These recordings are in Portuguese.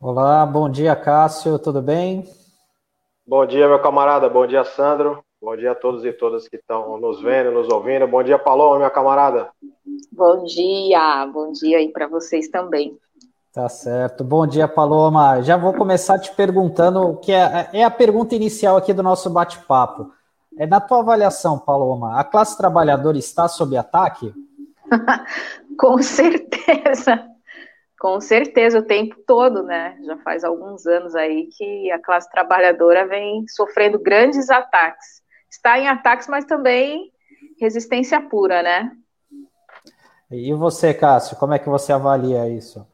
Olá, bom dia, Cássio, tudo bem? Bom dia, meu camarada, bom dia, Sandro. Bom dia a todos e todas que estão nos vendo, nos ouvindo. Bom dia, Paloma, minha camarada. Bom dia aí para vocês também. Tá certo. Bom dia, Paloma. Já vou começar te perguntando, que é a pergunta inicial aqui do nosso bate-papo. É na tua avaliação, Paloma, a classe trabalhadora está sob ataque? Com certeza. Com certeza, o tempo todo, né? Já faz alguns anos aí que a classe trabalhadora vem sofrendo grandes ataques. Está em ataques, mas também resistência pura, né? E você, Cássio, como é que você avalia isso?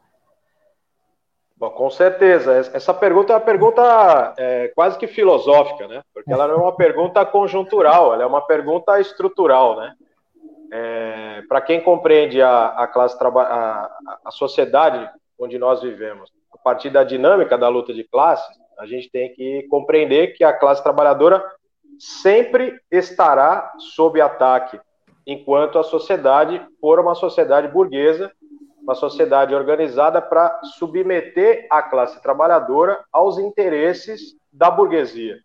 Bom, com certeza. Essa pergunta é uma pergunta quase que filosófica, né? Porque ela não é uma pergunta conjuntural, ela é uma pergunta estrutural, né? Para quem compreende a sociedade onde nós vivemos, a partir da dinâmica da luta de classes, a gente tem que compreender que a classe trabalhadora sempre estará sob ataque, enquanto a sociedade for uma sociedade burguesa, uma sociedade organizada para submeter a classe trabalhadora aos interesses da burguesia.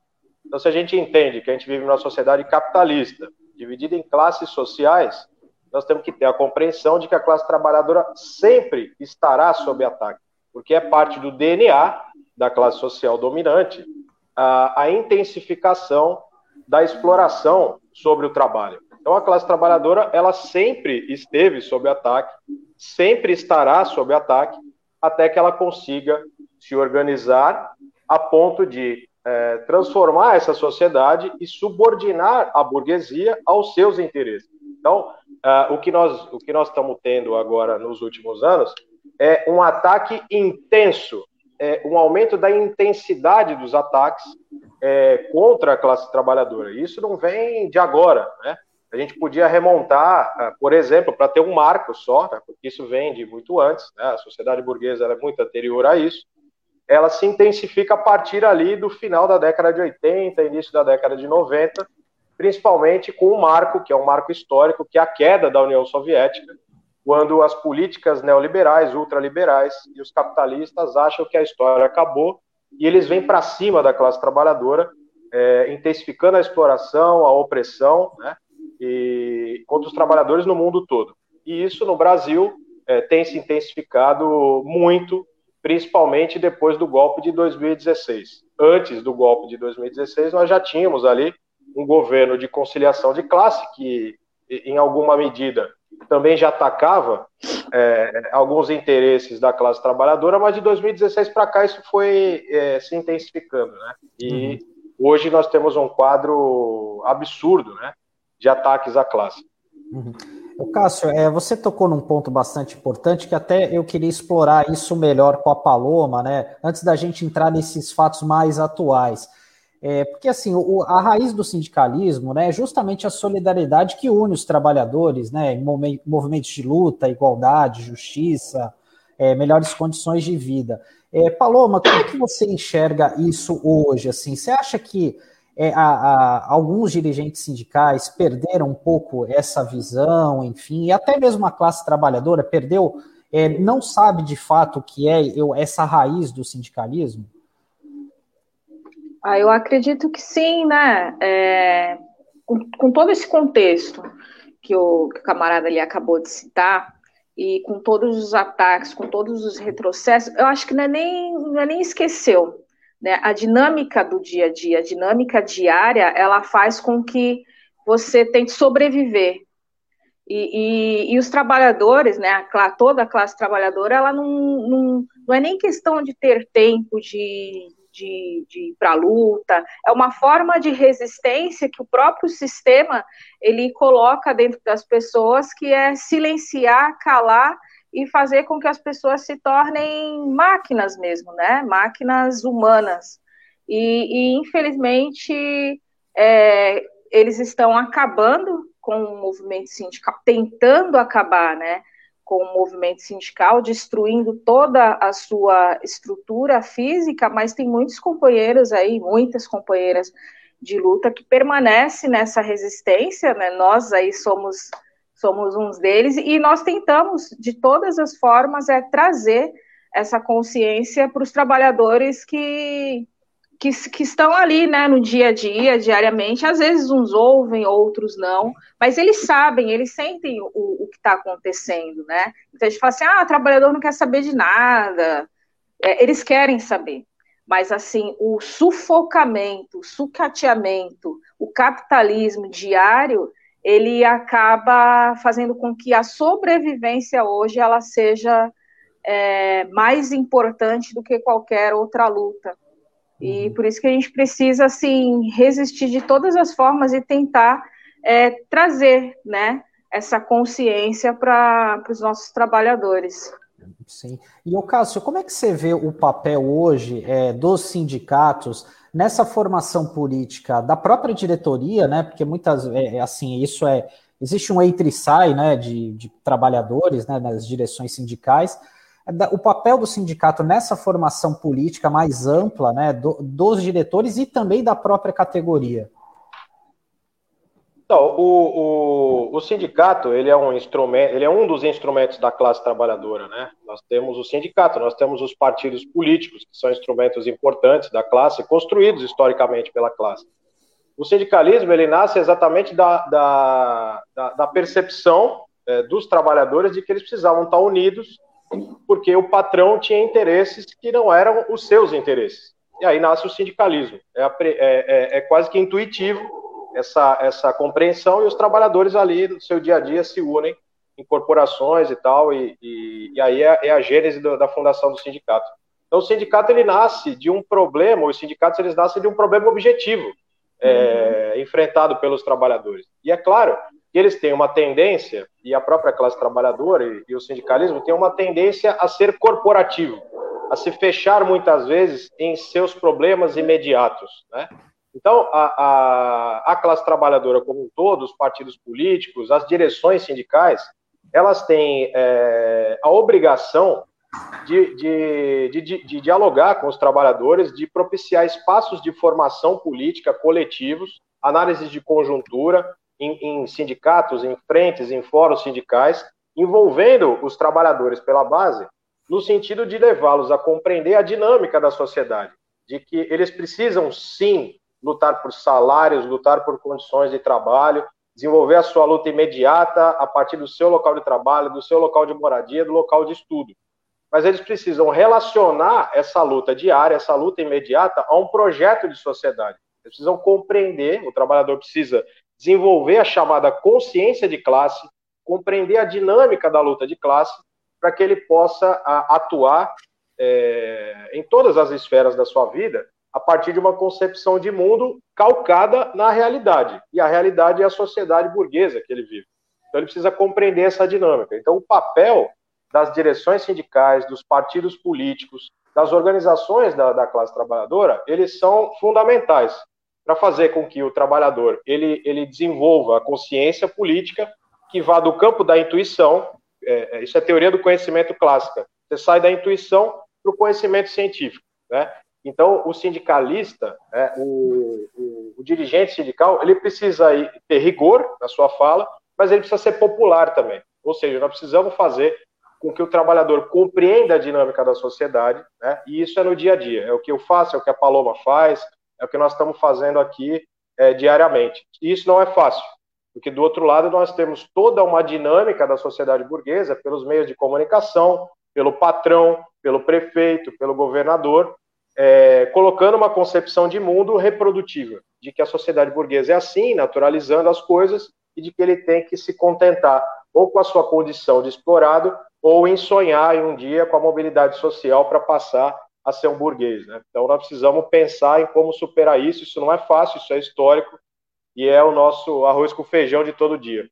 Então, se a gente entende que a gente vive numa sociedade capitalista, dividida em classes sociais, nós temos que ter a compreensão de que a classe trabalhadora sempre estará sob ataque, porque é parte do DNA da classe social dominante a intensificação da exploração sobre o trabalho. Então, a classe trabalhadora, ela sempre esteve sob ataque, sempre estará sob ataque, até que ela consiga se organizar a ponto de transformar essa sociedade e subordinar a burguesia aos seus interesses. Então, o que nós estamos tendo agora nos últimos anos é um ataque intenso, um aumento da intensidade dos ataques contra a classe trabalhadora. E isso não vem de agora, né? A gente podia remontar, por exemplo, para ter um marco só, né? Porque isso vem de muito antes, né? A sociedade burguesa era muito anterior a isso. Ela se intensifica a partir ali do final da década de 80, início da década de 90, principalmente com um marco, que é um marco histórico, que é a queda da União Soviética, quando as políticas neoliberais, ultraliberais e os capitalistas acham que a história acabou e eles vêm para cima da classe trabalhadora, intensificando a exploração, a opressão, né, e contra os trabalhadores no mundo todo. E isso no Brasil tem se intensificado muito, principalmente depois do golpe de 2016. Antes do golpe de 2016, nós já tínhamos ali um governo de conciliação de classe que, em alguma medida, também já atacava alguns interesses da classe trabalhadora, mas de 2016 para cá isso foi se intensificando, né? E hoje nós temos um quadro absurdo, né, de ataques à classe. Uhum. Cássio, você tocou num ponto bastante importante que até eu queria explorar isso melhor com a Paloma, né? Antes da gente entrar nesses fatos mais atuais. Porque assim, a raiz do sindicalismo, né, é justamente a solidariedade que une os trabalhadores, né, em movimentos de luta, igualdade, justiça, melhores condições de vida. Paloma, como é que você enxerga isso hoje? Assim, você acha que alguns dirigentes sindicais perderam um pouco essa visão, enfim, e até mesmo a classe trabalhadora perdeu, não sabe de fato o que é essa raiz do sindicalismo? Eu acredito que sim, né? Com todo esse contexto que o camarada ali acabou de citar, e com todos os ataques, com todos os retrocessos, eu acho que não é nem esqueceu. Né, a dinâmica do dia a dia, a dinâmica diária, ela faz com que você tente sobreviver. E os trabalhadores, né, toda a classe trabalhadora, ela não é nem questão de ter tempo de ir para a luta, é uma forma de resistência que o próprio sistema ele coloca dentro das pessoas, que é silenciar, calar, e fazer com que as pessoas se tornem máquinas mesmo, né? Máquinas humanas. E infelizmente, eles estão acabando com o movimento sindical, tentando acabar, né? com o movimento sindical, destruindo toda a sua estrutura física, mas tem muitos companheiros aí, muitas companheiras de luta que permanecem nessa resistência, né? Nós aí somos uns deles, e nós tentamos, de todas as formas, trazer essa consciência para os trabalhadores que estão ali, né, no dia a dia, diariamente. Às vezes uns ouvem, outros não, mas eles sabem, eles sentem o que está acontecendo, né? Então a gente fala assim, o trabalhador não quer saber de nada. Eles querem saber, mas assim, o sufocamento, o sucateamento, o capitalismo diário, ele acaba fazendo com que a sobrevivência hoje ela seja mais importante do que qualquer outra luta. E por isso que a gente precisa, assim, resistir de todas as formas e tentar trazer, né, essa consciência para os nossos trabalhadores. Sim. E, Cássio, como é que você vê o papel hoje dos sindicatos nessa formação política da própria diretoria, né? Porque muitas assim, existe um entre e sai, né, de trabalhadores, né, nas direções sindicais. O papel do sindicato nessa formação política mais ampla, né, dos diretores e também da própria categoria? Então, o sindicato, ele é um instrumento, ele é um dos instrumentos da classe trabalhadora, né? Nós temos o sindicato, nós temos os partidos políticos, que são instrumentos importantes da classe, construídos historicamente pela classe. O sindicalismo, ele nasce exatamente da percepção dos trabalhadores de que eles precisavam estar unidos, porque o patrão tinha interesses que não eram os seus interesses. E aí nasce o sindicalismo. É quase que intuitivo essa compreensão, e os trabalhadores ali no seu dia a dia se unem em corporações e tal, e aí é a gênese da fundação do sindicato. Então o sindicato, ele nasce de um problema, os sindicatos, eles nascem de um problema objetivo enfrentado pelos trabalhadores. E é claro... eles têm uma tendência, e a própria classe trabalhadora e o sindicalismo tem uma tendência a ser corporativo, a se fechar muitas vezes em seus problemas imediatos, né? Então, a classe trabalhadora como um todo, os partidos políticos, as direções sindicais, elas têm a obrigação de dialogar com os trabalhadores, de propiciar espaços de formação política coletivos, análise de conjuntura, em sindicatos, em frentes, em fóruns sindicais, envolvendo os trabalhadores pela base, no sentido de levá-los a compreender a dinâmica da sociedade, de que eles precisam, sim, lutar por salários, lutar por condições de trabalho, desenvolver a sua luta imediata a partir do seu local de trabalho, do seu local de moradia, do local de estudo. Mas eles precisam relacionar essa luta diária, essa luta imediata, a um projeto de sociedade. Eles precisam compreender, o trabalhador precisa desenvolver a chamada consciência de classe, compreender a dinâmica da luta de classe, para que ele possa atuar em todas as esferas da sua vida, a partir de uma concepção de mundo calcada na realidade. E a realidade é a sociedade burguesa que ele vive. Então ele precisa compreender essa dinâmica. Então o papel das direções sindicais, dos partidos políticos, das organizações da classe trabalhadora, eles são fundamentais para fazer com que o trabalhador ele desenvolva a consciência política, que vá do campo da intuição, isso é teoria do conhecimento clássica, você sai da intuição para o conhecimento científico, né? Então, o sindicalista, o dirigente sindical, ele precisa ter rigor na sua fala, mas ele precisa ser popular também, ou seja, nós precisamos fazer com que o trabalhador compreenda a dinâmica da sociedade, né? E isso é no dia a dia, é o que eu faço, é o que a Paloma faz, é o que nós estamos fazendo aqui diariamente. E isso não é fácil, porque do outro lado nós temos toda uma dinâmica da sociedade burguesa, pelos meios de comunicação, pelo patrão, pelo prefeito, pelo governador, colocando uma concepção de mundo reprodutiva, de que a sociedade burguesa é assim, naturalizando as coisas, e de que ele tem que se contentar ou com a sua condição de explorado, ou em sonhar em um dia com a mobilidade social para passar a ser um burguês, né? Então nós precisamos pensar em como superar isso, isso não é fácil, isso é histórico, e é o nosso arroz com feijão de todo dia.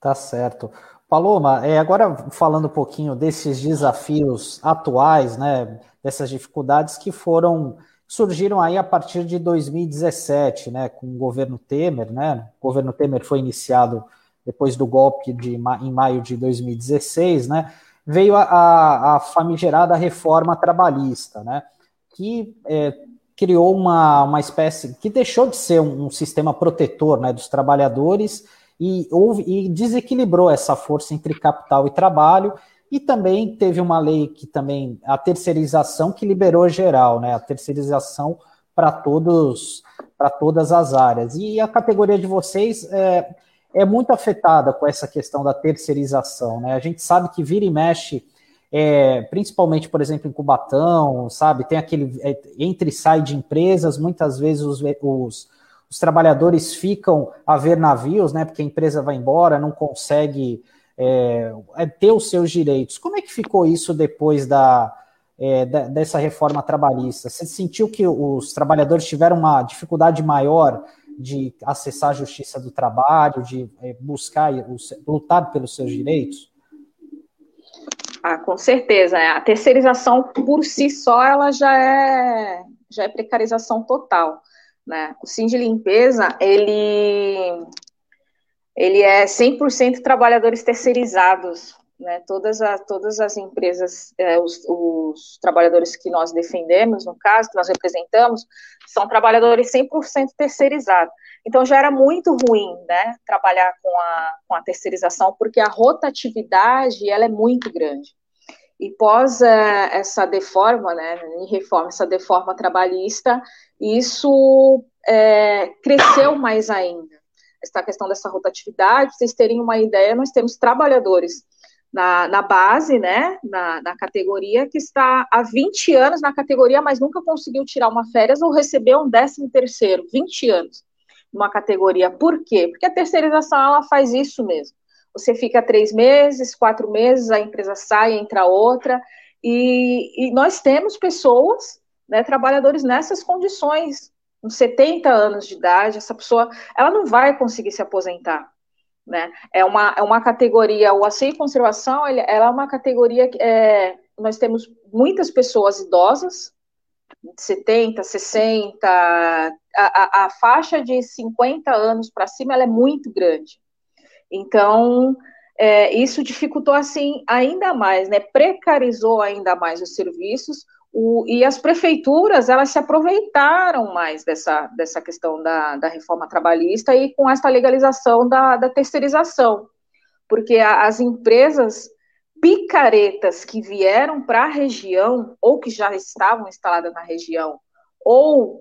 Tá certo. Paloma, agora falando um pouquinho desses desafios atuais, né, dessas dificuldades que surgiram aí a partir de 2017, né, com o governo Temer, né, o governo Temer foi iniciado depois do golpe em maio de 2016, né, veio a famigerada reforma trabalhista, né, que criou uma espécie, que deixou de ser um sistema protetor, né, dos trabalhadores, e desequilibrou essa força entre capital e trabalho, e também teve uma lei que também, a terceirização, que liberou geral, né, a terceirização para todos, para todas as áreas. E a categoria de vocês é muito afetada com essa questão da terceirização, né? A gente sabe que vira e mexe, principalmente, por exemplo, em Cubatão, sabe? Tem aquele entre e sai de empresas, muitas vezes os trabalhadores ficam a ver navios, né? Porque a empresa vai embora, não consegue ter os seus direitos. Como é que ficou isso depois dessa reforma trabalhista? Você sentiu que os trabalhadores tiveram uma dificuldade maior de acessar a justiça do trabalho, de buscar e lutar pelos seus direitos? Ah, com certeza. A terceirização por si só ela já é precarização total, né? O SINDI Limpeza ele é 100% trabalhadores terceirizados. Né, todas as empresas, os trabalhadores que nós defendemos, no caso, que nós representamos, são trabalhadores 100% terceirizados. Então, já era muito ruim, né, trabalhar com a terceirização, porque a rotatividade ela é muito grande. E pós essa deforma, né, essa deforma trabalhista, isso cresceu mais ainda. Essa questão dessa rotatividade, vocês terem uma ideia, nós temos trabalhadores na base, né, na categoria, que está há 20 anos na categoria, mas nunca conseguiu tirar uma férias ou receber um 13º, 20 anos, numa categoria. Por quê? Porque a terceirização, ela faz isso mesmo. Você fica 3 meses, 4 meses, a empresa sai, entra outra, e nós temos pessoas, né, trabalhadores nessas condições, com 70 anos de idade, essa pessoa, ela não vai conseguir se aposentar. Né? É uma categoria, o asseio e conservação, ela é uma categoria que nós temos muitas pessoas idosas, 70, 60, a faixa de 50 anos para cima, ela é muito grande. Então, isso dificultou assim ainda mais, né? Precarizou ainda mais os serviços, e as prefeituras, elas se aproveitaram mais dessa questão da reforma trabalhista e com essa legalização da terceirização, porque as empresas picaretas que vieram para a região, ou que já estavam instaladas na região, ou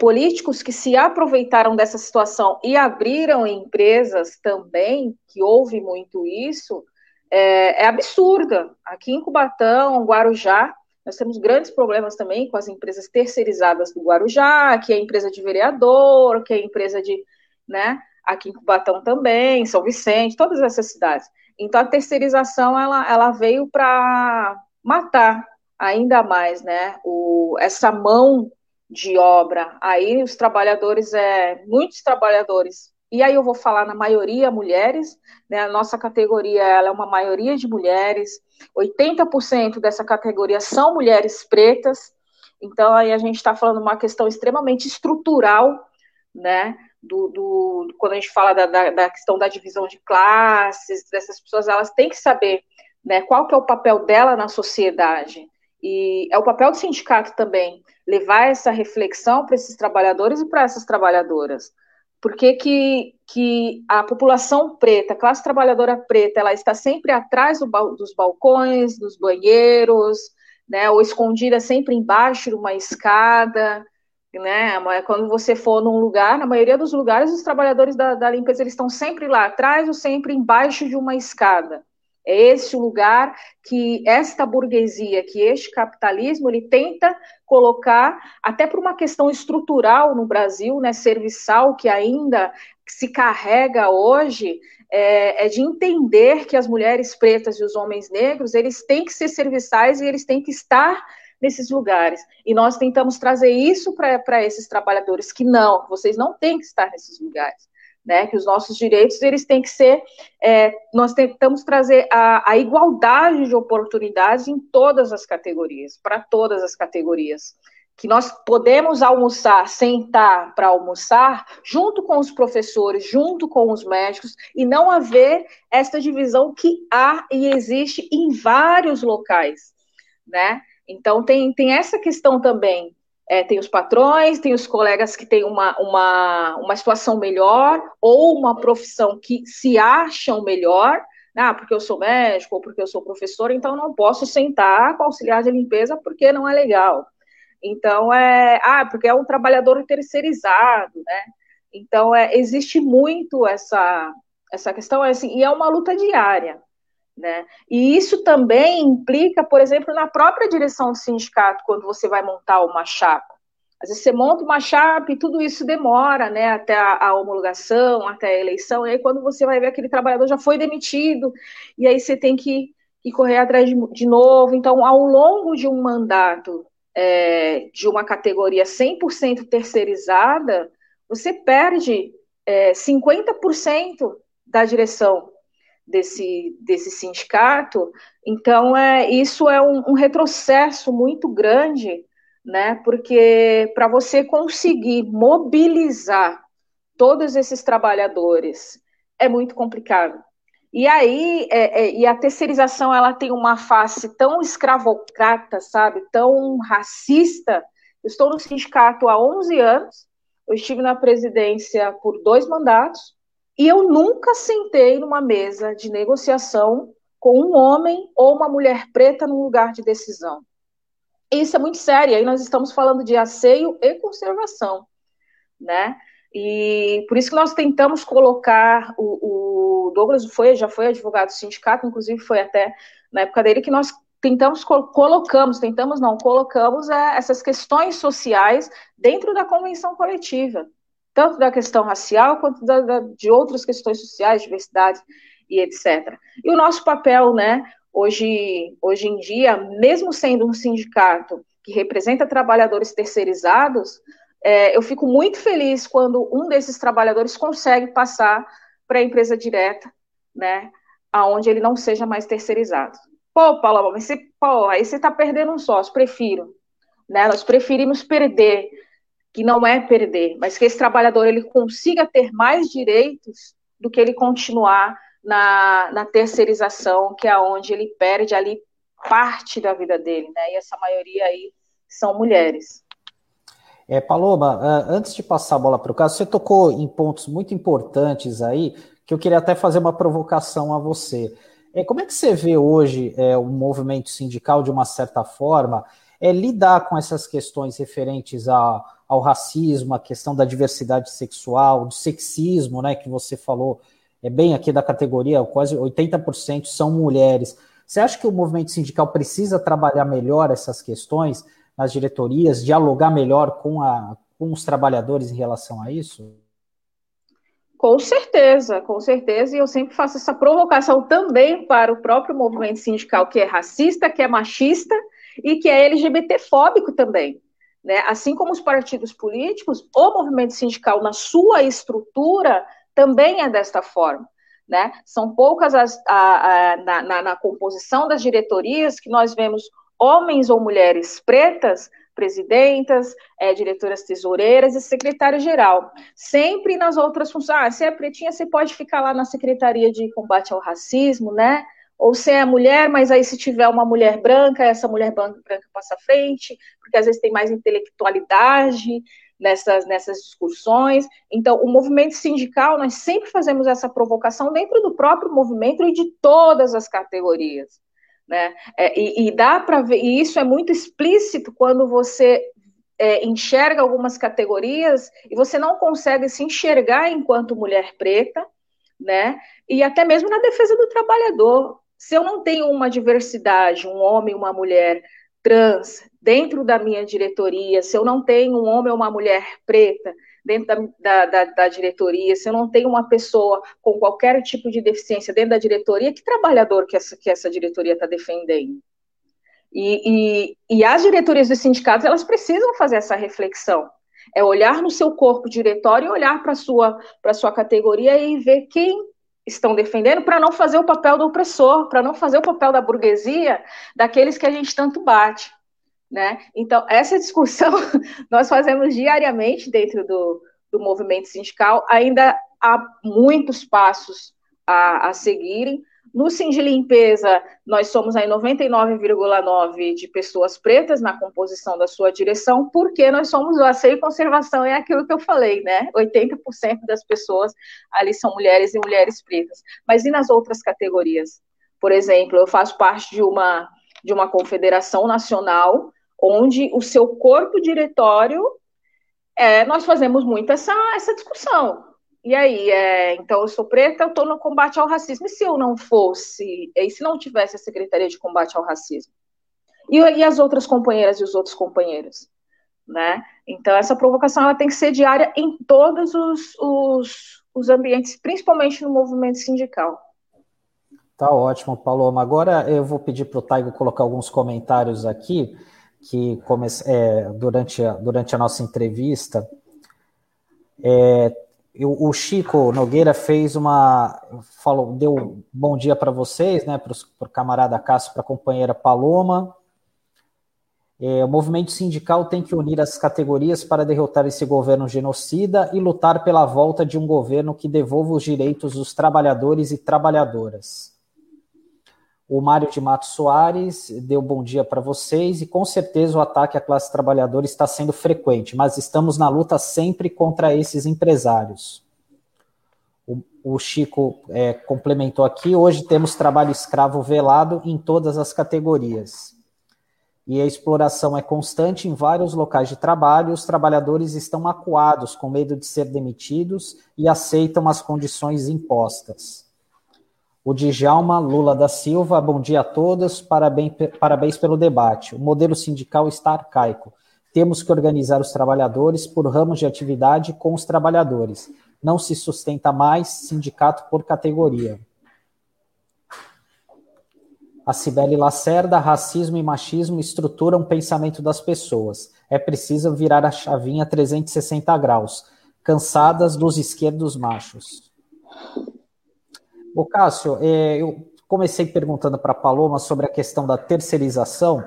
políticos que se aproveitaram dessa situação e abriram empresas também, que houve muito isso, é absurda. Aqui em Cubatão, Guarujá, nós temos grandes problemas também com as empresas terceirizadas do Guarujá, que é empresa de vereador, que é empresa de, né, aqui em Cubatão também, São Vicente, todas essas cidades. Então, a terceirização, ela veio para matar ainda mais, né, essa mão de obra. Aí, os trabalhadores, muitos trabalhadores, e aí eu vou falar na maioria mulheres, né, a nossa categoria, ela é uma maioria de mulheres, 80% dessa categoria são mulheres pretas, então aí a gente está falando de uma questão extremamente estrutural, né, quando a gente fala da questão da divisão de classes, dessas pessoas, elas têm que saber, né, qual que é o papel dela na sociedade, e é o papel do sindicato também, levar essa reflexão para esses trabalhadores e para essas trabalhadoras. Por que a população preta, a classe trabalhadora preta, ela está sempre atrás dos balcões, dos banheiros, né, ou escondida sempre embaixo de uma escada, né? Quando você for num lugar, na maioria dos lugares, os trabalhadores da limpeza, eles estão sempre lá atrás ou sempre embaixo de uma escada. É esse o lugar que esta burguesia, que este capitalismo, ele tenta colocar, até por uma questão estrutural no Brasil, né, serviçal, que ainda se carrega hoje, é de entender que as mulheres pretas e os homens negros, eles têm que ser serviçais e eles têm que estar nesses lugares. E nós tentamos trazer isso para esses trabalhadores, que não, vocês não têm que estar nesses lugares. Né, que os nossos direitos, eles têm que ser, nós tentamos trazer a igualdade de oportunidades em todas as categorias, para todas as categorias, que nós podemos almoçar, sentar para almoçar, junto com os professores, junto com os médicos, e não haver esta divisão que há e existe em vários locais, né? Então, tem essa questão também. Tem os patrões, tem os colegas que têm uma situação melhor ou uma profissão que se acham melhor, né? Porque eu sou médico ou porque eu sou professor, então não posso sentar com auxiliar de limpeza porque não é legal. Então, porque é um trabalhador terceirizado, né? Então, existe muito essa questão, assim, e é uma luta diária, né? E isso também implica, por exemplo, na própria direção do sindicato, quando você vai montar uma chapa. Às vezes você monta uma chapa e tudo isso demora, né, até a homologação, até a eleição, e aí quando você vai ver aquele trabalhador já foi demitido, e aí você tem que correr atrás de novo. Então, ao longo de um mandato de uma categoria 100% terceirizada, você perde 50% da direção desse sindicato. Então, isso é um retrocesso muito grande, né? Porque para você conseguir mobilizar todos esses trabalhadores é muito complicado. E aí, e a terceirização, ela tem uma face tão escravocrata, sabe, tão racista. Eu estou no sindicato há 11 anos, eu estive na presidência por 2 mandatos, e eu nunca sentei numa mesa de negociação com um homem ou uma mulher preta num lugar de decisão. Isso é muito sério, aí nós estamos falando de asseio e conservação, né? E por isso que nós tentamos colocar, o Douglas já foi advogado do sindicato, inclusive foi até na época dele que nós colocamos essas questões sociais dentro da convenção coletiva, tanto da questão racial, quanto de outras questões sociais, diversidade e etc. E o nosso papel, né, hoje em dia, mesmo sendo um sindicato que representa trabalhadores terceirizados, eu fico muito feliz quando um desses trabalhadores consegue passar para a empresa direta, né, aonde ele não seja mais terceirizado. Pô, Paloma, aí você está perdendo um sócio, prefiro, né, nós preferimos perder, que não é perder, mas que esse trabalhador ele consiga ter mais direitos do que ele continuar na terceirização, que é onde ele perde ali parte da vida dele, né? E essa maioria aí são mulheres. Paloma, antes de passar a bola para o Cássio, você tocou em pontos muito importantes aí, que eu queria até fazer uma provocação a você. Como é que você vê hoje o movimento sindical, de uma certa forma, lidar com essas questões referentes ao racismo, a questão da diversidade sexual, do sexismo, né, que você falou, bem aqui da categoria, quase 80% são mulheres. Você acha que o movimento sindical precisa trabalhar melhor essas questões nas diretorias, dialogar melhor com os trabalhadores em relação a isso? Com certeza, e eu sempre faço essa provocação também para o próprio movimento sindical, que é racista, que é machista e que é LGBT-fóbico também, né? Assim como os partidos políticos, o movimento sindical, na sua estrutura, também é desta forma, né? São poucas na composição das diretorias que nós vemos homens ou mulheres pretas, presidentas, diretoras tesoureiras e secretário-geral. Sempre nas outras funções. Se é pretinha, você pode ficar lá na Secretaria de Combate ao Racismo, né? Ou se é mulher, mas aí se tiver uma mulher branca, essa mulher branca passa à frente, porque às vezes tem mais intelectualidade nessas discussões. Então, o movimento sindical, nós sempre fazemos essa provocação dentro do próprio movimento e de todas as categorias, né? E dá para ver, e isso é muito explícito quando você enxerga algumas categorias e você não consegue se enxergar enquanto mulher preta, né? E até mesmo na defesa do trabalhador. Se eu não tenho uma diversidade, um homem, uma mulher trans dentro da minha diretoria, se eu não tenho um homem ou uma mulher preta dentro da diretoria, se eu não tenho uma pessoa com qualquer tipo de deficiência dentro da diretoria, que trabalhador que essa diretoria está defendendo? E as diretorias dos sindicatos, elas precisam fazer essa reflexão. É olhar no seu corpo diretório e olhar para a sua categoria e ver quem estão defendendo, para não fazer o papel do opressor, para não fazer o papel da burguesia, daqueles que a gente tanto bate. né? Então, essa discussão nós fazemos diariamente dentro do movimento sindical. Ainda há muitos passos a seguirem. No Sindi Limpeza, nós somos aí 99,9% de pessoas pretas na composição da sua direção, porque nós somos o asseio e conservação, é aquilo que eu falei, né? 80% das pessoas ali são mulheres e mulheres pretas. Mas e nas outras categorias? Por exemplo, eu faço parte de uma confederação nacional, onde o seu corpo diretório, nós fazemos muito essa discussão. E aí, então eu sou preta, eu estou no combate ao racismo. E se eu não fosse, e se não tivesse a Secretaria de Combate ao Racismo? E as outras companheiras e os outros companheiros? Né? Então essa provocação ela tem que ser diária em todos os ambientes, principalmente no movimento sindical. Tá ótimo, Paloma. Agora eu vou pedir para o Taigo colocar alguns comentários aqui, que durante a nossa entrevista... O Chico Nogueira fez deu um bom dia para vocês, né, para o camarada Cássio, para a companheira Paloma. O movimento sindical tem que unir as categorias para derrotar esse governo genocida e lutar pela volta de um governo que devolva os direitos dos trabalhadores e trabalhadoras. O Mário de Mato Soares deu bom dia para vocês e com certeza o ataque à classe trabalhadora está sendo frequente, mas estamos na luta sempre contra esses empresários. O Chico complementou aqui, hoje temos trabalho escravo velado em todas as categorias. E a exploração é constante em vários locais de trabalho, os trabalhadores estão acuados com medo de ser demitidos e aceitam as condições impostas. O Djalma Lula da Silva, bom dia a todos, parabéns pelo debate. O modelo sindical está arcaico. Temos que organizar os trabalhadores por ramos de atividade com os trabalhadores. Não se sustenta mais sindicato por categoria. A Cibele Lacerda, racismo e machismo estruturam o pensamento das pessoas. É preciso virar a chavinha 360 graus. Cansadas dos esquerdos machos. Ô Cássio, eu comecei perguntando para a Paloma sobre a questão da terceirização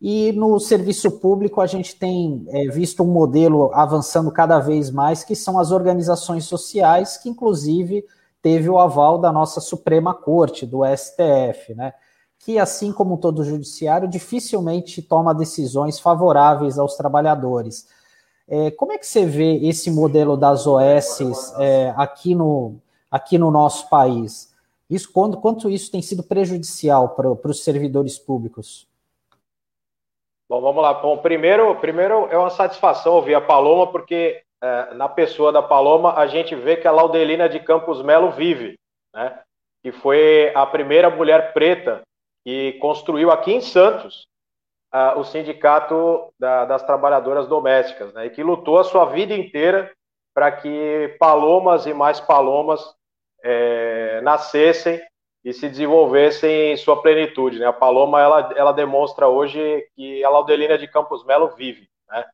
e no serviço público a gente tem visto um modelo avançando cada vez mais, que são as organizações sociais, que inclusive teve o aval da nossa Suprema Corte, do STF, né? Que assim como todo o judiciário, dificilmente toma decisões favoráveis aos trabalhadores. Como é que você vê esse modelo das OSs aqui no nosso país? Isso, quanto isso tem sido prejudicial para os servidores públicos? Bom, vamos lá. Bom, primeiro é uma satisfação ouvir a Paloma, porque na pessoa da Paloma a gente vê que a Laudelina de Campos Melo vive, né? Que foi a primeira mulher preta que construiu aqui em Santos o sindicato das trabalhadoras domésticas, né? E que lutou a sua vida inteira para que palomas e mais palomas nascessem e se desenvolvessem em sua plenitude, né? A Paloma, ela demonstra hoje que a Laudelina de Campos Melo vive, né?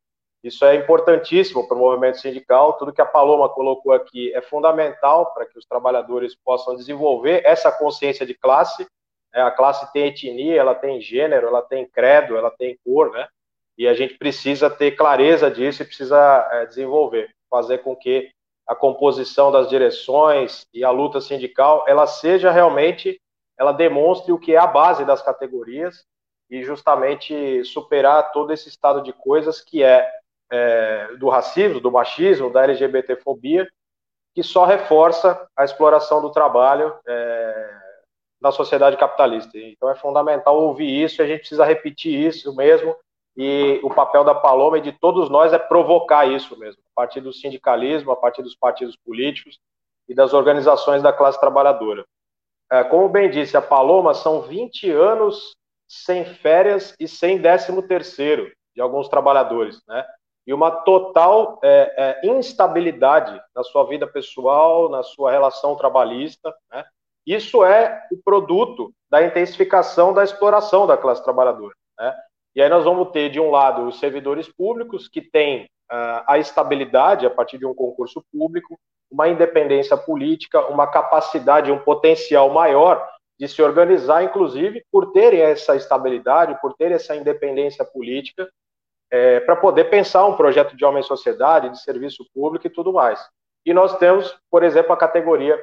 Isso é importantíssimo para o movimento sindical, tudo que a Paloma colocou aqui é fundamental para que os trabalhadores possam desenvolver essa consciência de classe, né? A classe tem etnia, ela tem gênero, ela tem credo, ela tem cor, né? E a gente precisa ter clareza disso e precisa desenvolver, fazer com que a composição das direções e a luta sindical, ela demonstre o que é a base das categorias e justamente superar todo esse estado de coisas que é do racismo, do machismo, da LGBTfobia, que só reforça a exploração do trabalho na sociedade capitalista. Então é fundamental ouvir isso, e a gente precisa repetir isso mesmo, e o papel da Paloma e de todos nós é provocar isso mesmo, a partir do sindicalismo, a partir dos partidos políticos e das organizações da classe trabalhadora. Como bem disse a Paloma, são 20 anos sem férias e sem 13º de alguns trabalhadores, né? E uma total instabilidade na sua vida pessoal, na sua relação trabalhista, né? Isso é o produto da intensificação da exploração da classe trabalhadora, né? E aí nós vamos ter, de um lado, os servidores públicos, que têm a estabilidade, a partir de um concurso público, uma independência política, uma capacidade, um potencial maior de se organizar, inclusive, por terem essa estabilidade, por terem essa independência política, para poder pensar um projeto de homem e sociedade, de serviço público e tudo mais. E nós temos, por exemplo, a categoria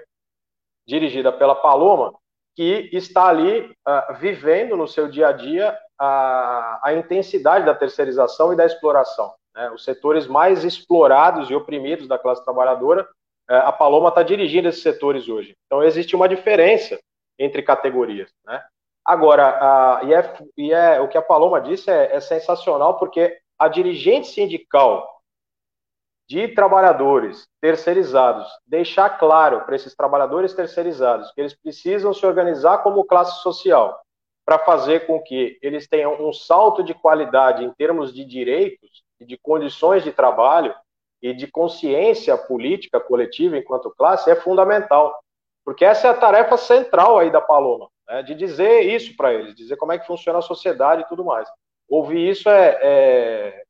dirigida pela Paloma, que está ali vivendo no seu dia a dia a intensidade da terceirização e da exploração, né? Os setores mais explorados e oprimidos da classe trabalhadora, a Paloma está dirigindo esses setores hoje. Então, existe uma diferença entre categorias, né? Agora, o que a Paloma disse é sensacional, porque a dirigente sindical de trabalhadores terceirizados deixar claro para esses trabalhadores terceirizados que eles precisam se organizar como classe social para fazer com que eles tenham um salto de qualidade em termos de direitos e de condições de trabalho e de consciência política coletiva enquanto classe é fundamental, porque essa é a tarefa central aí da Paloma, né, de dizer isso para eles, dizer como é que funciona a sociedade e tudo mais. Ouvir isso é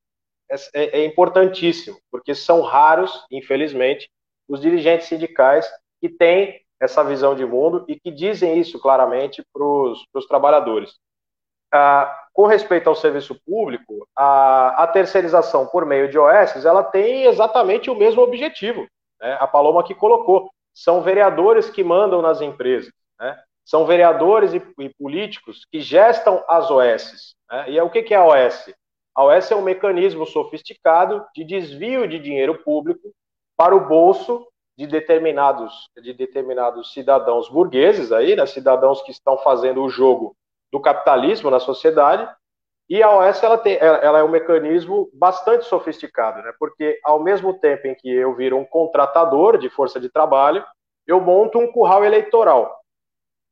importantíssimo, porque são raros, infelizmente, os dirigentes sindicais que têm essa visão de mundo e que dizem isso claramente para os trabalhadores. Com respeito ao serviço público, a terceirização por meio de OS, ela tem exatamente o mesmo objetivo, né? A Paloma que colocou, são vereadores que mandam nas empresas, né? São vereadores e políticos que gestam as OS, né? E o que é a OS? A OS é um mecanismo sofisticado de desvio de dinheiro público para o bolso de determinados cidadãos burgueses, aí, né, cidadãos que estão fazendo o jogo do capitalismo na sociedade. E a OS ela é um mecanismo bastante sofisticado, né, porque ao mesmo tempo em que eu viro um contratador de força de trabalho, eu monto um curral eleitoral.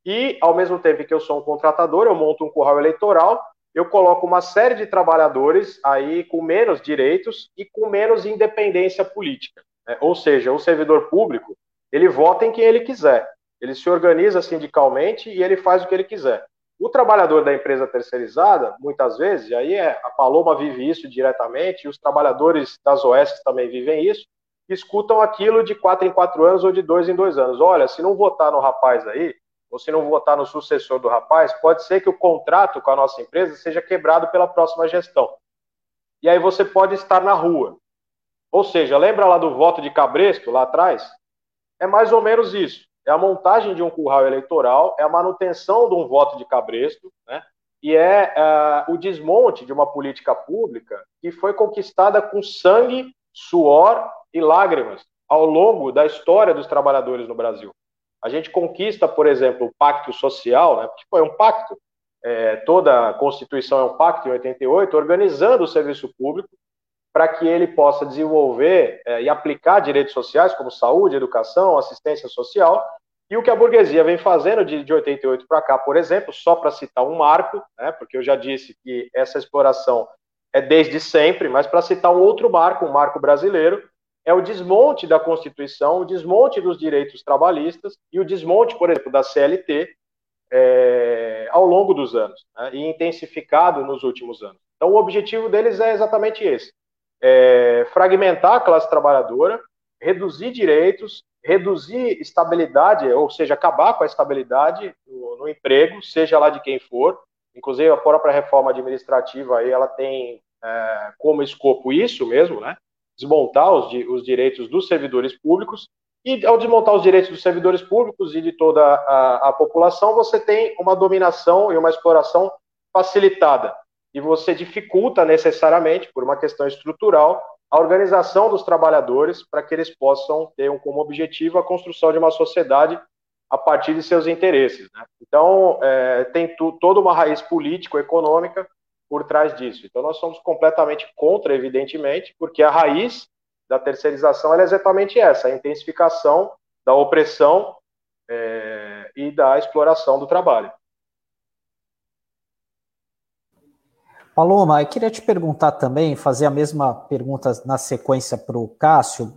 E ao mesmo tempo em que eu sou um contratador, eu monto um curral eleitoral, eu coloco uma série de trabalhadores aí com menos direitos e com menos independência política, né? Ou seja, o servidor público, ele vota em quem ele quiser, ele se organiza sindicalmente e ele faz o que ele quiser. O trabalhador da empresa terceirizada, muitas vezes, a Paloma vive isso diretamente, e os trabalhadores das OS também vivem isso, escutam aquilo de 4 em 4 anos ou de 2 em 2 anos. Olha, se não votar no rapaz aí, ou se não votar no sucessor do rapaz, pode ser que o contrato com a nossa empresa seja quebrado pela próxima gestão. E aí você pode estar na rua. Ou seja, lembra lá do voto de Cabresto, lá atrás? É mais ou menos isso. É a montagem de um curral eleitoral, é a manutenção de um voto de Cabresto, né? E o desmonte de uma política pública que foi conquistada com sangue, suor e lágrimas ao longo da história dos trabalhadores no Brasil. A gente conquista, por exemplo, o pacto social, né, porque foi um pacto, toda a Constituição é um pacto em 88, organizando o serviço público para que ele possa desenvolver e aplicar direitos sociais como saúde, educação, assistência social. E o que a burguesia vem fazendo de 88 para cá, por exemplo, só para citar um marco, né, porque eu já disse que essa exploração é desde sempre, mas para citar um outro marco, um marco brasileiro, é o desmonte da Constituição, o desmonte dos direitos trabalhistas e o desmonte, por exemplo, da CLT ao longo dos anos, né, e intensificado nos últimos anos. Então, o objetivo deles é exatamente esse, fragmentar a classe trabalhadora, reduzir direitos, reduzir estabilidade, ou seja, acabar com a estabilidade no emprego, seja lá de quem for. Inclusive, a própria reforma administrativa aí, ela tem como escopo isso mesmo, né? Desmontar os direitos dos servidores públicos, e ao desmontar os direitos dos servidores públicos e de toda a população, você tem uma dominação e uma exploração facilitada, e você dificulta necessariamente, por uma questão estrutural, a organização dos trabalhadores para que eles possam ter como objetivo a construção de uma sociedade a partir de seus interesses, né? Então, tem toda uma raiz político-econômica por trás disso. Então, nós somos completamente contra, evidentemente, porque a raiz da terceirização é exatamente essa, a intensificação da opressão e da exploração do trabalho. Paloma, eu queria te perguntar também, fazer a mesma pergunta na sequência para o Cássio,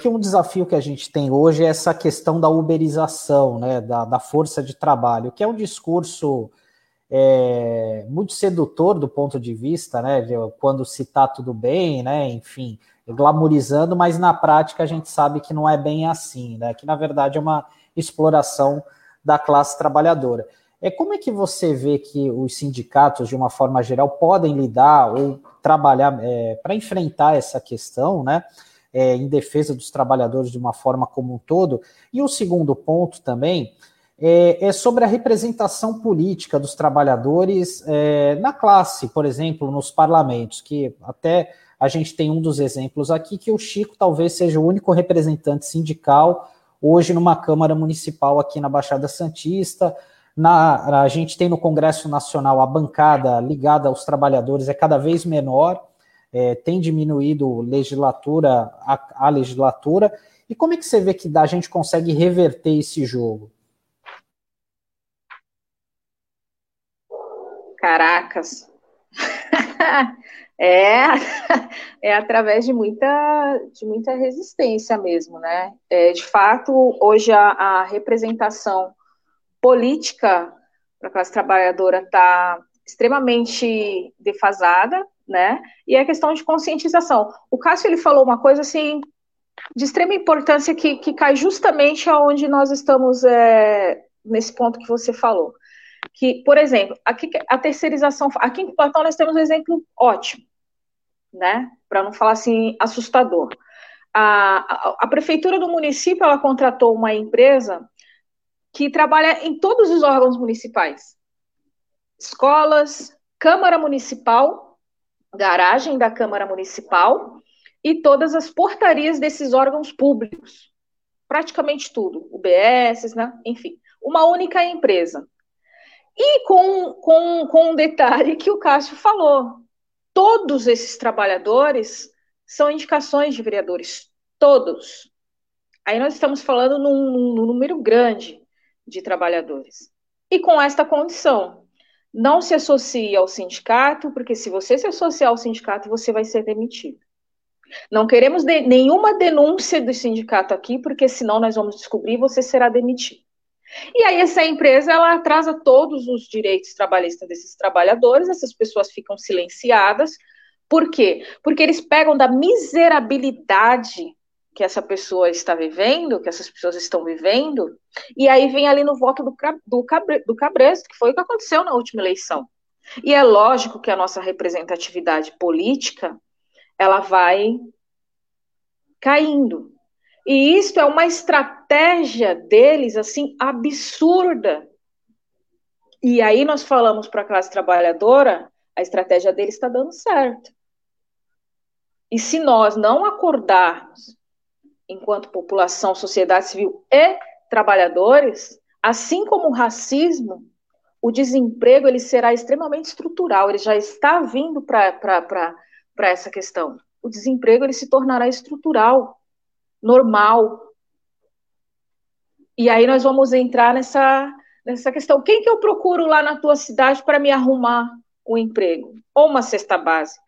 que um desafio que a gente tem hoje é essa questão da uberização, né, da força de trabalho, que é um discurso muito sedutor do ponto de vista, né, de quando se tá tudo bem, né, enfim, glamourizando, mas na prática a gente sabe que não é bem assim, né, que na verdade é uma exploração da classe trabalhadora. Como é que você vê que os sindicatos, de uma forma geral, podem lidar ou trabalhar para enfrentar essa questão, né? Em defesa dos trabalhadores de uma forma como um todo? E o segundo ponto também é sobre a representação política dos trabalhadores na classe, por exemplo, nos parlamentos, que até a gente tem um dos exemplos aqui, que o Chico talvez seja o único representante sindical hoje numa Câmara Municipal aqui na Baixada Santista. A gente tem no Congresso Nacional a bancada ligada aos trabalhadores é cada vez menor, tem diminuído legislatura a legislatura, e como é que você vê que a gente consegue reverter esse jogo? Caracas! É através de muita resistência mesmo, né? De fato, hoje a representação política para a classe trabalhadora está extremamente defasada, né? E é questão de conscientização. O Cássio, ele falou uma coisa assim de extrema importância que cai justamente aonde nós estamos nesse ponto que você falou. Que, por exemplo, aqui a terceirização, aqui em Platão nós temos um exemplo ótimo, né? Para não falar assim assustador. A prefeitura do município, ela contratou uma empresa que trabalha em todos os órgãos municipais, escolas, Câmara Municipal, garagem da Câmara Municipal e todas as portarias desses órgãos públicos, praticamente tudo, UBS, né? Enfim, uma única empresa. E com um detalhe que o Cássio falou, todos esses trabalhadores são indicações de vereadores, todos. Aí nós estamos falando num número grande de trabalhadores. E com esta condição, não se associe ao sindicato, porque se você se associar ao sindicato, você vai ser demitido. Não queremos nenhuma denúncia do sindicato aqui, porque senão nós vamos descobrir, você será demitido. E aí essa empresa, ela atrasa todos os direitos trabalhistas desses trabalhadores, essas pessoas ficam silenciadas. Por quê? Porque eles pegam da miserabilidade que essa pessoa está vivendo, que essas pessoas estão vivendo, e aí vem ali no voto do cabresto, que foi o que aconteceu na última eleição. E é lógico que a nossa representatividade política, ela vai caindo. E isso é uma estratégia deles, assim, absurda. E aí nós falamos para a classe trabalhadora, a estratégia deles está dando certo. E se nós não acordarmos, enquanto população, sociedade civil e trabalhadores, assim como o racismo, o desemprego, ele será extremamente estrutural, ele já está vindo para essa questão. O desemprego, ele se tornará estrutural, normal. E aí nós vamos entrar nessa questão. Quem que eu procuro lá na tua cidade para me arrumar um emprego? Ou uma cesta básica,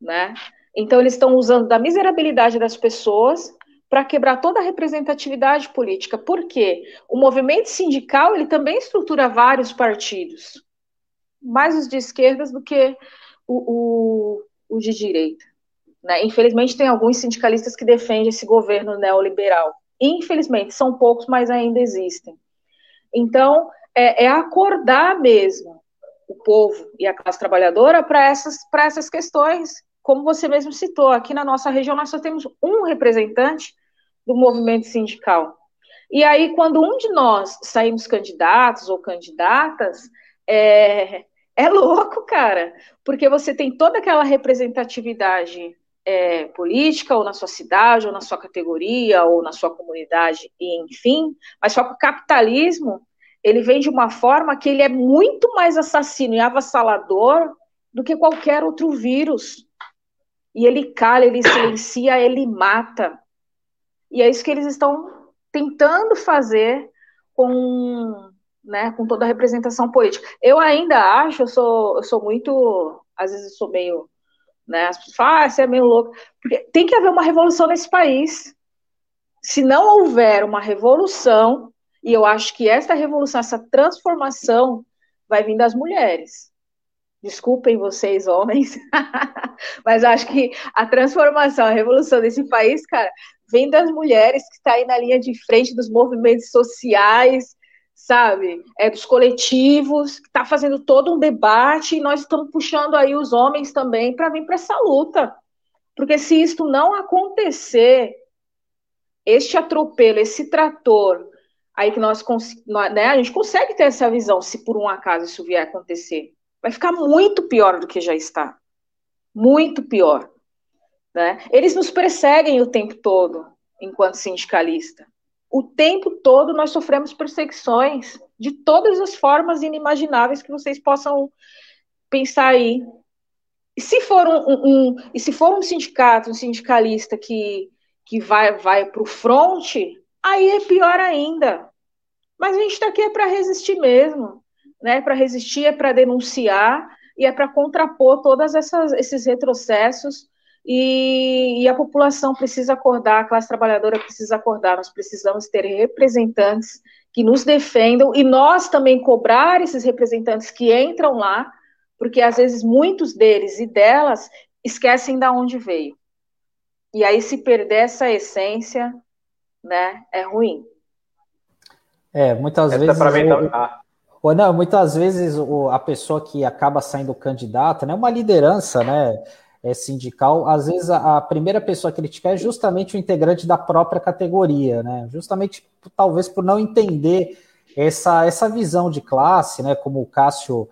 né? Então, eles estão usando da miserabilidade das pessoas para quebrar toda a representatividade política. Por quê? O movimento sindical, ele também estrutura vários partidos, mais os de esquerdas do que o de direita, né? Infelizmente, tem alguns sindicalistas que defendem esse governo neoliberal. Infelizmente, são poucos, mas ainda existem. Então, é acordar mesmo o povo e a classe trabalhadora para essas questões. Como você mesmo citou, aqui na nossa região nós só temos um representante do movimento sindical. E aí, quando um de nós saímos candidatos ou candidatas, é louco, cara, porque você tem toda aquela representatividade política, ou na sua cidade, ou na sua categoria, ou na sua comunidade, e enfim, mas só que o capitalismo, ele vem de uma forma que ele é muito mais assassino e avassalador do que qualquer outro vírus. E ele cala, ele silencia, ele mata. E é isso que eles estão tentando fazer com toda a representação política. Eu ainda acho, eu sou muito... Às vezes eu sou meio... Né, as pessoas falam, você é meio louco. Porque tem que haver uma revolução nesse país. Se não houver uma revolução, e eu acho que essa revolução, essa transformação, vai vir das mulheres. Desculpem vocês, homens, mas acho que a transformação, a revolução desse país, cara, vem das mulheres que estão aí na linha de frente dos movimentos sociais, sabe, dos coletivos, está fazendo todo um debate, e nós estamos puxando aí os homens também para vir para essa luta, porque se isso não acontecer, este atropelo, esse trator, aí que nós, né, a gente consegue ter essa visão, se por um acaso isso vier a acontecer, vai ficar muito pior do que já está, muito pior, né? Eles nos perseguem o tempo todo, enquanto sindicalista. O tempo todo nós sofremos perseguições de todas as formas inimagináveis que vocês possam pensar aí. E se for um sindicato, um sindicalista que vai para o fronte, aí é pior ainda. Mas a gente está aqui é para resistir mesmo, né? Para resistir, é para denunciar e é para contrapor todos esses retrocessos. E a população precisa acordar, a classe trabalhadora precisa acordar, nós precisamos ter representantes que nos defendam e nós também cobrar esses representantes que entram lá, porque às vezes muitos deles e delas esquecem de onde veio. E aí se perder essa essência, né, é ruim. Muitas vezes a pessoa que acaba saindo candidata, né, uma liderança, né, sindical, às vezes a primeira pessoa a criticar é justamente o integrante da própria categoria, né? Justamente talvez por não entender essa visão de classe, né? Como o Cássio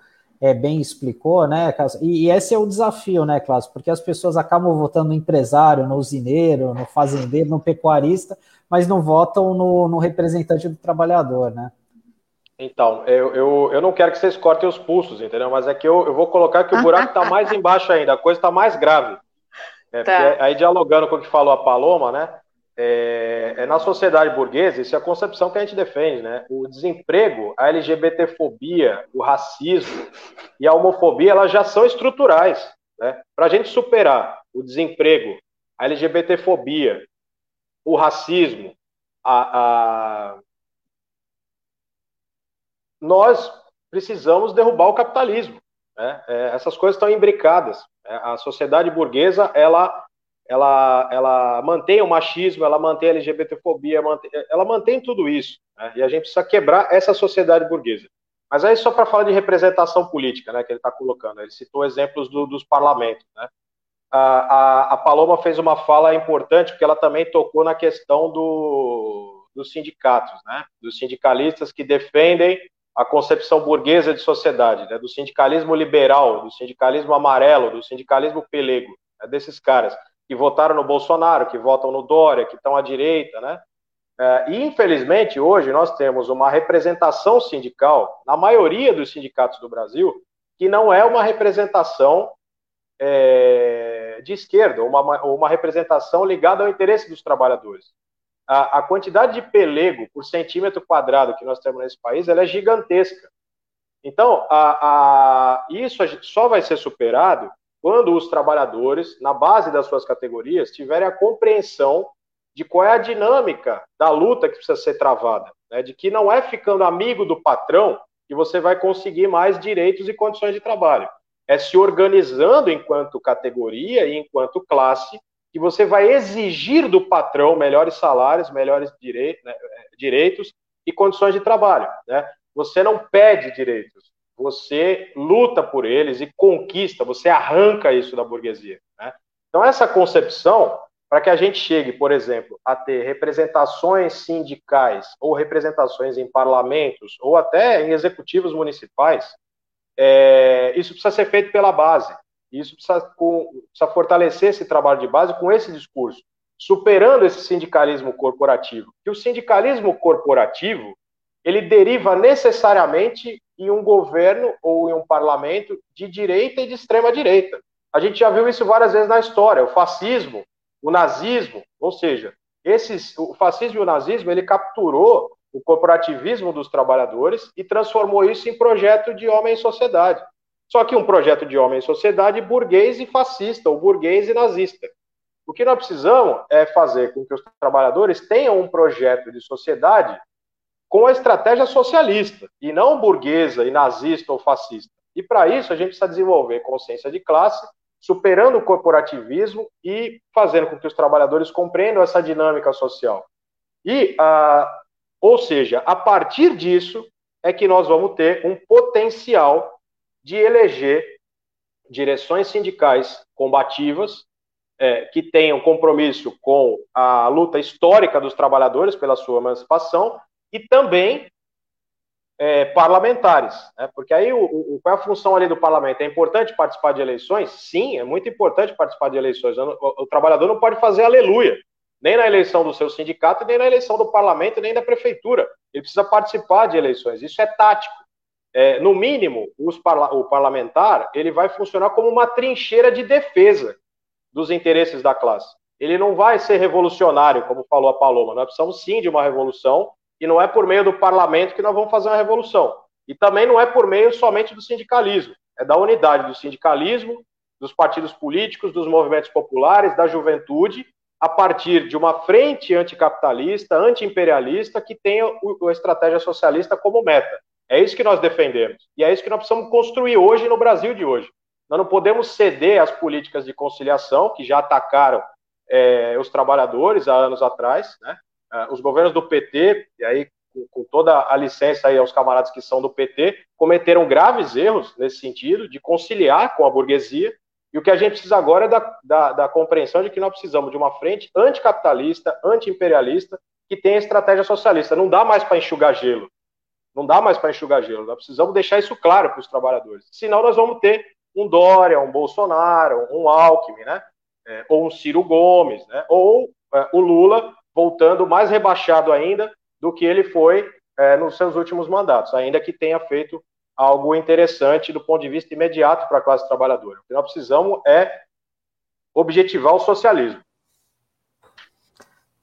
bem explicou, né, Cássio? E esse é o desafio, né, Cássio? Porque as pessoas acabam votando no empresário, no usineiro, no fazendeiro, no pecuarista, mas não votam no representante do trabalhador, né? Então, eu não quero que vocês cortem os pulsos, entendeu? Mas é que eu vou colocar que o buraco está mais embaixo ainda, a coisa está mais grave. Porque aí, dialogando com o que falou a Paloma, né? Na sociedade burguesa, isso é a concepção que a gente defende, né? O desemprego, a LGBTfobia, o racismo e a homofobia, elas já são estruturais, né? Para a gente superar o desemprego, a LGBTfobia, o racismo, nós precisamos derrubar o capitalismo, né? Essas coisas estão imbricadas. A sociedade burguesa, ela mantém o machismo, ela mantém a LGBTfobia, ela mantém tudo isso, né? E a gente precisa quebrar essa sociedade burguesa. Mas aí só para falar de representação política, né, que ele está colocando, ele citou exemplos dos parlamentos, né? A Paloma fez uma fala importante, porque ela também tocou na questão dos sindicatos, né? Dos sindicalistas que defendem a concepção burguesa de sociedade, né, do sindicalismo liberal, do sindicalismo amarelo, do sindicalismo pelego, né, desses caras que votaram no Bolsonaro, que votam no Dória, que estão à direita, né? E, infelizmente, hoje nós temos uma representação sindical, na maioria dos sindicatos do Brasil, que não é uma representação de esquerda, uma representação ligada ao interesse dos trabalhadores. A quantidade de pelego por centímetro quadrado que nós temos nesse país, ela é gigantesca. Então, isso só vai ser superado quando os trabalhadores, na base das suas categorias, tiverem a compreensão de qual é a dinâmica da luta que precisa ser travada, né? De que não é ficando amigo do patrão que você vai conseguir mais direitos e condições de trabalho. É se organizando enquanto categoria e enquanto classe, que você vai exigir do patrão melhores salários, melhores direitos e condições de trabalho, né? Você não pede direitos, você luta por eles e conquista, você arranca isso da burguesia, né? Então, essa concepção, para que a gente chegue, por exemplo, a ter representações sindicais ou representações em parlamentos ou até em executivos municipais, isso precisa ser feito pela base. Isso precisa fortalecer esse trabalho de base com esse discurso, superando esse sindicalismo corporativo. E o sindicalismo corporativo, ele deriva necessariamente em um governo ou em um parlamento de direita e de extrema direita. A gente já viu isso várias vezes na história, o fascismo, o nazismo, ou seja, o fascismo e o nazismo, ele capturou o corporativismo dos trabalhadores e transformou isso em projeto de homem e sociedade. Só que um projeto de homem e sociedade burguês e fascista, ou burguês e nazista. O que nós precisamos é fazer com que os trabalhadores tenham um projeto de sociedade com a estratégia socialista, e não burguesa e nazista ou fascista. E para isso a gente precisa desenvolver consciência de classe, superando o corporativismo e fazendo com que os trabalhadores compreendam essa dinâmica social. Ou seja, a partir disso, é que nós vamos ter um potencial de eleger direções sindicais combativas, que tenham compromisso com a luta histórica dos trabalhadores pela sua emancipação, e também parlamentares, né? Porque aí qual é a função ali do parlamento? É importante participar de eleições? Sim, é muito importante participar de eleições. O trabalhador não pode fazer aleluia, nem na eleição do seu sindicato, nem na eleição do parlamento, nem da prefeitura. Ele precisa participar de eleições, isso é tático. No mínimo, o parlamentar, ele vai funcionar como uma trincheira de defesa dos interesses da classe. Ele não vai ser revolucionário, como falou a Paloma. Nós precisamos sim de uma revolução, e não é por meio do parlamento que nós vamos fazer uma revolução. E também não é por meio somente do sindicalismo, é da unidade do sindicalismo, dos partidos políticos, dos movimentos populares, da juventude, a partir de uma frente anticapitalista, antiimperialista, que tenha a estratégia socialista como meta. É isso que nós defendemos, e é isso que nós precisamos construir hoje no Brasil de hoje. Nós não podemos ceder às políticas de conciliação, que já atacaram os trabalhadores há anos atrás, né? Os governos do PT, e aí com toda a licença aí aos camaradas que são do PT, cometeram graves erros nesse sentido, de conciliar com a burguesia, e o que a gente precisa agora é da compreensão de que nós precisamos de uma frente anticapitalista, antiimperialista, que tenha estratégia socialista. Não dá mais para enxugar gelo, não dá mais para enxugar gelo, nós precisamos deixar isso claro para os trabalhadores, senão nós vamos ter um Dória, um Bolsonaro, um Alckmin, né? Ou um Ciro Gomes, né? Ou o Lula voltando mais rebaixado ainda do que ele foi nos seus últimos mandatos, ainda que tenha feito algo interessante do ponto de vista imediato para a classe trabalhadora. O que nós precisamos é objetivar o socialismo.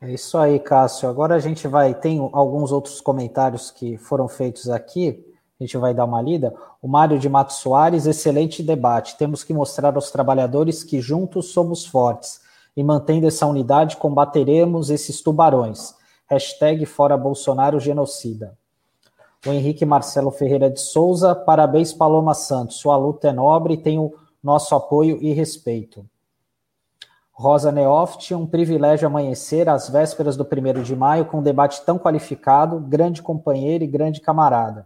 É isso aí, Cássio. Agora a gente tem alguns outros comentários que foram feitos aqui, a gente vai dar uma lida. O Mário de Mato Soares: excelente debate, temos que mostrar aos trabalhadores que juntos somos fortes, e mantendo essa unidade combateremos esses tubarões. Hashtag fora Bolsonaro genocida. O Henrique Marcelo Ferreira de Souza: parabéns, Paloma Santos, sua luta é nobre e tem o nosso apoio e respeito. Rosa Neoft: um privilégio amanhecer às vésperas do 1º de maio com um debate tão qualificado, grande companheiro e grande camarada.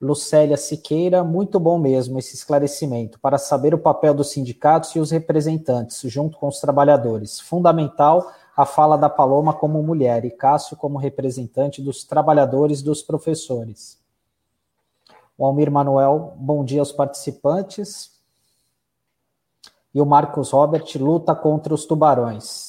Lucélia Siqueira: muito bom mesmo esse esclarecimento, para saber o papel dos sindicatos e os representantes, junto com os trabalhadores. Fundamental a fala da Paloma como mulher e Cássio como representante dos trabalhadores, dos professores. O Almir Manuel: bom dia aos participantes. E o Marcos Robert: luta contra os tubarões.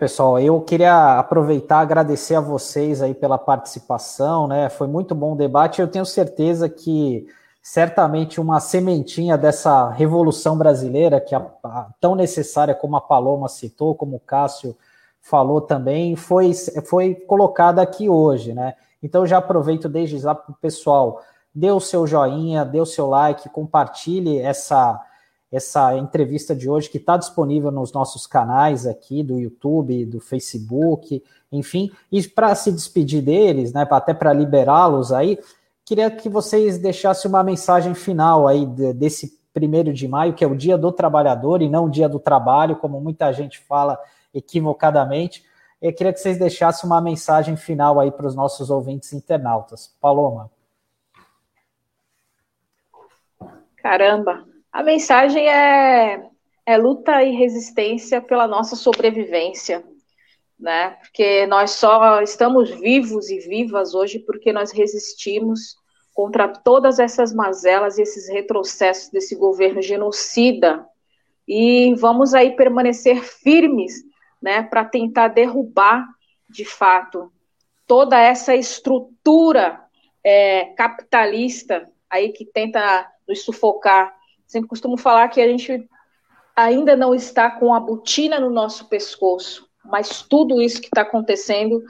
Pessoal, eu queria aproveitar e agradecer a vocês aí pela participação, né? Foi muito bom o debate. Eu tenho certeza que certamente uma sementinha dessa revolução brasileira, que tão necessária, como a Paloma citou, como o Cássio falou também, foi colocada aqui hoje, né? Então já aproveito desde já para o pessoal: dê o seu joinha, dê o seu like, compartilhe essa entrevista de hoje, que está disponível nos nossos canais aqui do YouTube, do Facebook, enfim. E para se despedir deles, né, até para liberá-los aí, queria que vocês deixassem uma mensagem final aí desse 1º de maio, que é o Dia do Trabalhador e não o Dia do Trabalho, como muita gente fala equivocadamente. Eu queria que vocês deixassem uma mensagem final aí para os nossos ouvintes internautas. Paloma. Caramba! A mensagem é luta e resistência pela nossa sobrevivência, né? Porque nós só estamos vivos e vivas hoje porque nós resistimos contra todas essas mazelas e esses retrocessos desse governo genocida. E vamos aí permanecer firmes, né, para tentar derrubar, de fato, toda essa estrutura capitalista aí que tenta nos sufocar. Sempre costumo falar que a gente ainda não está com a botina no nosso pescoço, mas tudo isso que está acontecendo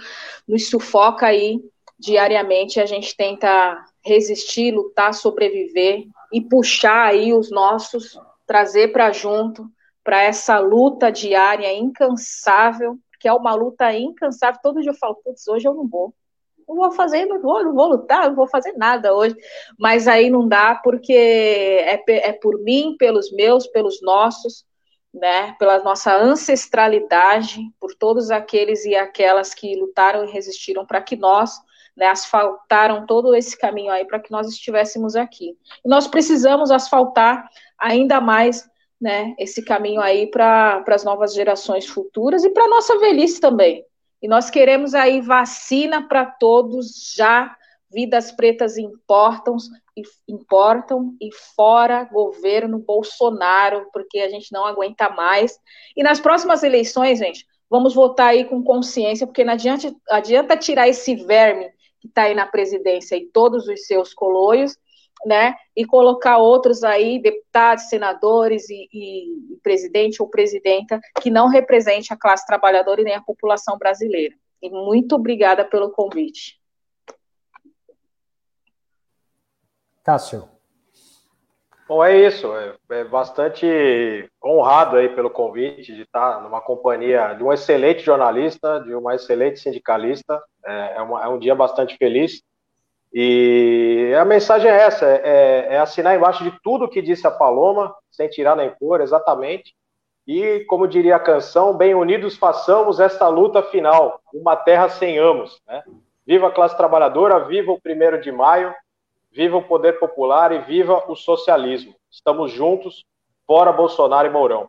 nos sufoca aí diariamente. A gente tenta resistir, lutar, sobreviver e puxar aí os nossos, trazer para junto, para essa luta diária incansável, que é uma luta incansável. Todo dia eu falo: putz, hoje eu não vou. Não vou fazer, não vou lutar, não vou fazer nada hoje. Mas aí não dá, porque é por mim, pelos meus, pelos nossos, né, pela nossa ancestralidade, por todos aqueles e aquelas que lutaram e resistiram para que nós, né, asfaltaram todo esse caminho aí para que nós estivéssemos aqui. E nós precisamos asfaltar ainda mais, né, esse caminho aí para as novas gerações futuras e para a nossa velhice também. E nós queremos aí vacina para todos já, vidas pretas importam, e fora governo Bolsonaro, porque a gente não aguenta mais. E nas próximas eleições, gente, vamos votar aí com consciência, porque não adianta tirar esse verme que está aí na presidência e todos os seus coloios, né, e colocar outros aí, deputados, senadores e presidente ou presidenta, que não represente a classe trabalhadora e nem a população brasileira. E muito obrigada pelo convite. Cássio. Bom, é isso, é bastante honrado aí pelo convite de estar numa companhia de um excelente jornalista, de uma excelente sindicalista, é um dia bastante feliz, e a mensagem é essa, é assinar embaixo de tudo que disse a Paloma, sem tirar nem pôr, exatamente, e como diria a canção, bem unidos façamos esta luta final, uma terra sem amos, né? Viva a classe trabalhadora, viva o 1º de maio, viva o poder popular e viva o socialismo. Estamos juntos, fora Bolsonaro e Mourão.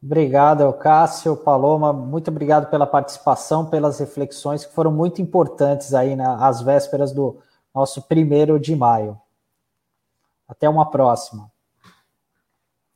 Obrigado, Cássio, Paloma, muito obrigado pela participação, pelas reflexões que foram muito importantes aí nas vésperas do nosso 1º de maio. Até uma próxima.